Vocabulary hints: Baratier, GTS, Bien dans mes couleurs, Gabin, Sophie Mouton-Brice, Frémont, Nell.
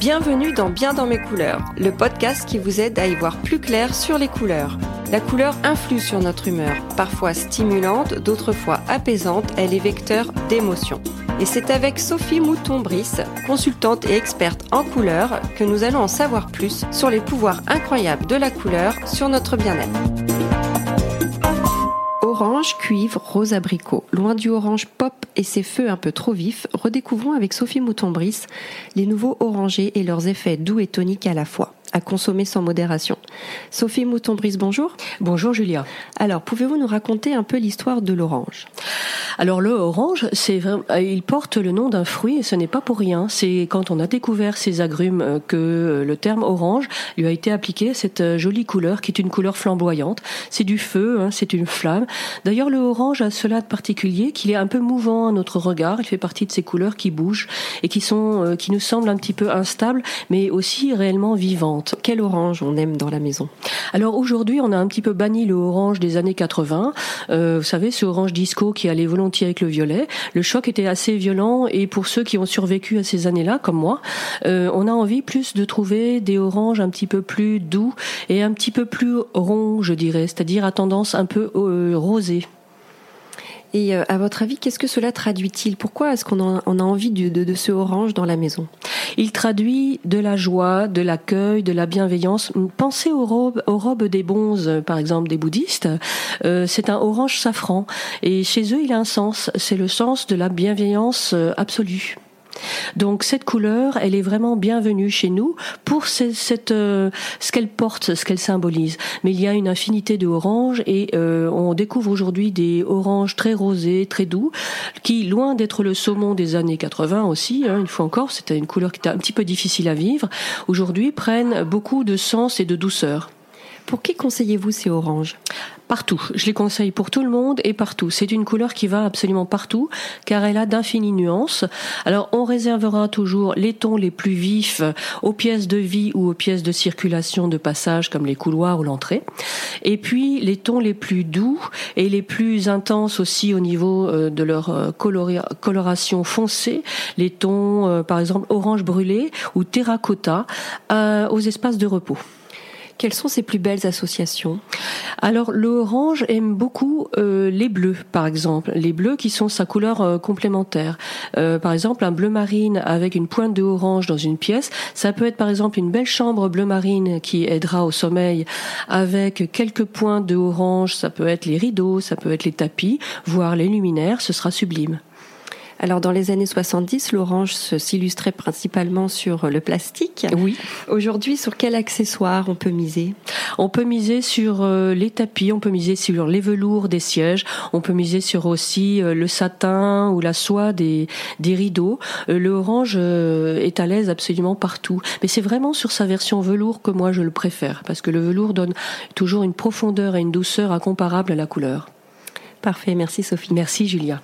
Bienvenue dans Bien dans mes couleurs, le podcast qui vous aide à y voir plus clair sur les couleurs. La couleur influe sur notre humeur, parfois stimulante, d'autres fois apaisante, elle est vecteur d'émotions. Et c'est avec Sophie Mouton-Brice, consultante et experte en couleurs, que nous allons en savoir plus sur les pouvoirs incroyables de la couleur sur notre bien-être. Orange, cuivre, rose abricot, loin du orange pop et ses feux un peu trop vifs, redécouvrons avec Sophie Mouton-Brice les nouveaux orangés et leurs effets doux et toniques à la fois, à consommer sans modération. Sophie Mouton-Brice, bonjour. Bonjour Julia. Alors, pouvez-vous nous raconter un peu l'histoire de l'orange ? Alors le orange, il porte le nom d'un fruit et ce n'est pas pour rien. C'est quand on a découvert ces agrumes que le terme orange lui a été appliqué, cette jolie couleur qui est une couleur flamboyante. C'est du feu, hein, c'est une flamme. D'ailleurs le orange a cela de particulier qu'il est un peu mouvant à notre regard. Il fait partie de ces couleurs qui bougent et qui nous semblent un petit peu instables mais aussi réellement vivantes. Quel orange on aime dans la maison ? Alors aujourd'hui on a un petit peu banni le orange des années 80. Vous savez ce orange disco qui allait volontairement avec le violet, le choc était assez violent et pour ceux qui ont survécu à ces années-là, comme moi, on a envie plus de trouver des oranges un petit peu plus doux et un petit peu plus ronds, je dirais, c'est-à-dire à tendance un peu rosée. Et à votre avis, qu'est-ce que cela traduit-il ? Pourquoi est-ce qu'on a envie de ce orange dans la maison ? Il traduit de la joie, de l'accueil, de la bienveillance. Pensez aux robes des bonzes, par exemple des bouddhistes. C'est un orange safran. Et chez eux, il a un sens. C'est le sens de la bienveillance absolue. Donc cette couleur, elle est vraiment bienvenue chez nous pour ce qu'elle porte, ce qu'elle symbolise. Mais il y a une infinité de oranges et on découvre aujourd'hui des oranges très rosés, très doux, qui, loin d'être le saumon des années 80 aussi, une fois encore, c'était une couleur qui était un petit peu difficile à vivre, aujourd'hui prennent beaucoup de sens et de douceur. Pour qui conseillez-vous ces oranges ? Partout. Je les conseille pour tout le monde et partout. C'est une couleur qui va absolument partout, car elle a d'infinies nuances. Alors, on réservera toujours les tons les plus vifs aux pièces de vie ou aux pièces de circulation de passage, comme les couloirs ou l'entrée. Et puis, les tons les plus doux et les plus intenses aussi au niveau de leur coloration foncée. Les tons, par exemple, orange brûlé ou terracotta aux espaces de repos. Quelles sont ses plus belles associations ? Alors, l'orange aime beaucoup les bleus, par exemple. Les bleus qui sont sa couleur complémentaire. Par exemple, un bleu marine avec une pointe de orange dans une pièce. Ça peut être, par exemple, une belle chambre bleu marine qui aidera au sommeil avec quelques points de orange. Ça peut être les rideaux, ça peut être les tapis, voire les luminaires. Ce sera sublime. Alors, dans les années 70, l'orange s'illustrait principalement sur le plastique. Oui. Aujourd'hui, sur quel accessoire on peut miser ? On peut miser sur les tapis, on peut miser sur les velours des sièges, on peut miser sur aussi le satin ou la soie des rideaux. L'orange est à l'aise absolument partout. Mais c'est vraiment sur sa version velours que moi je le préfère, parce que le velours donne toujours une profondeur et une douceur incomparable à la couleur. Parfait, merci Sophie. Merci Julia.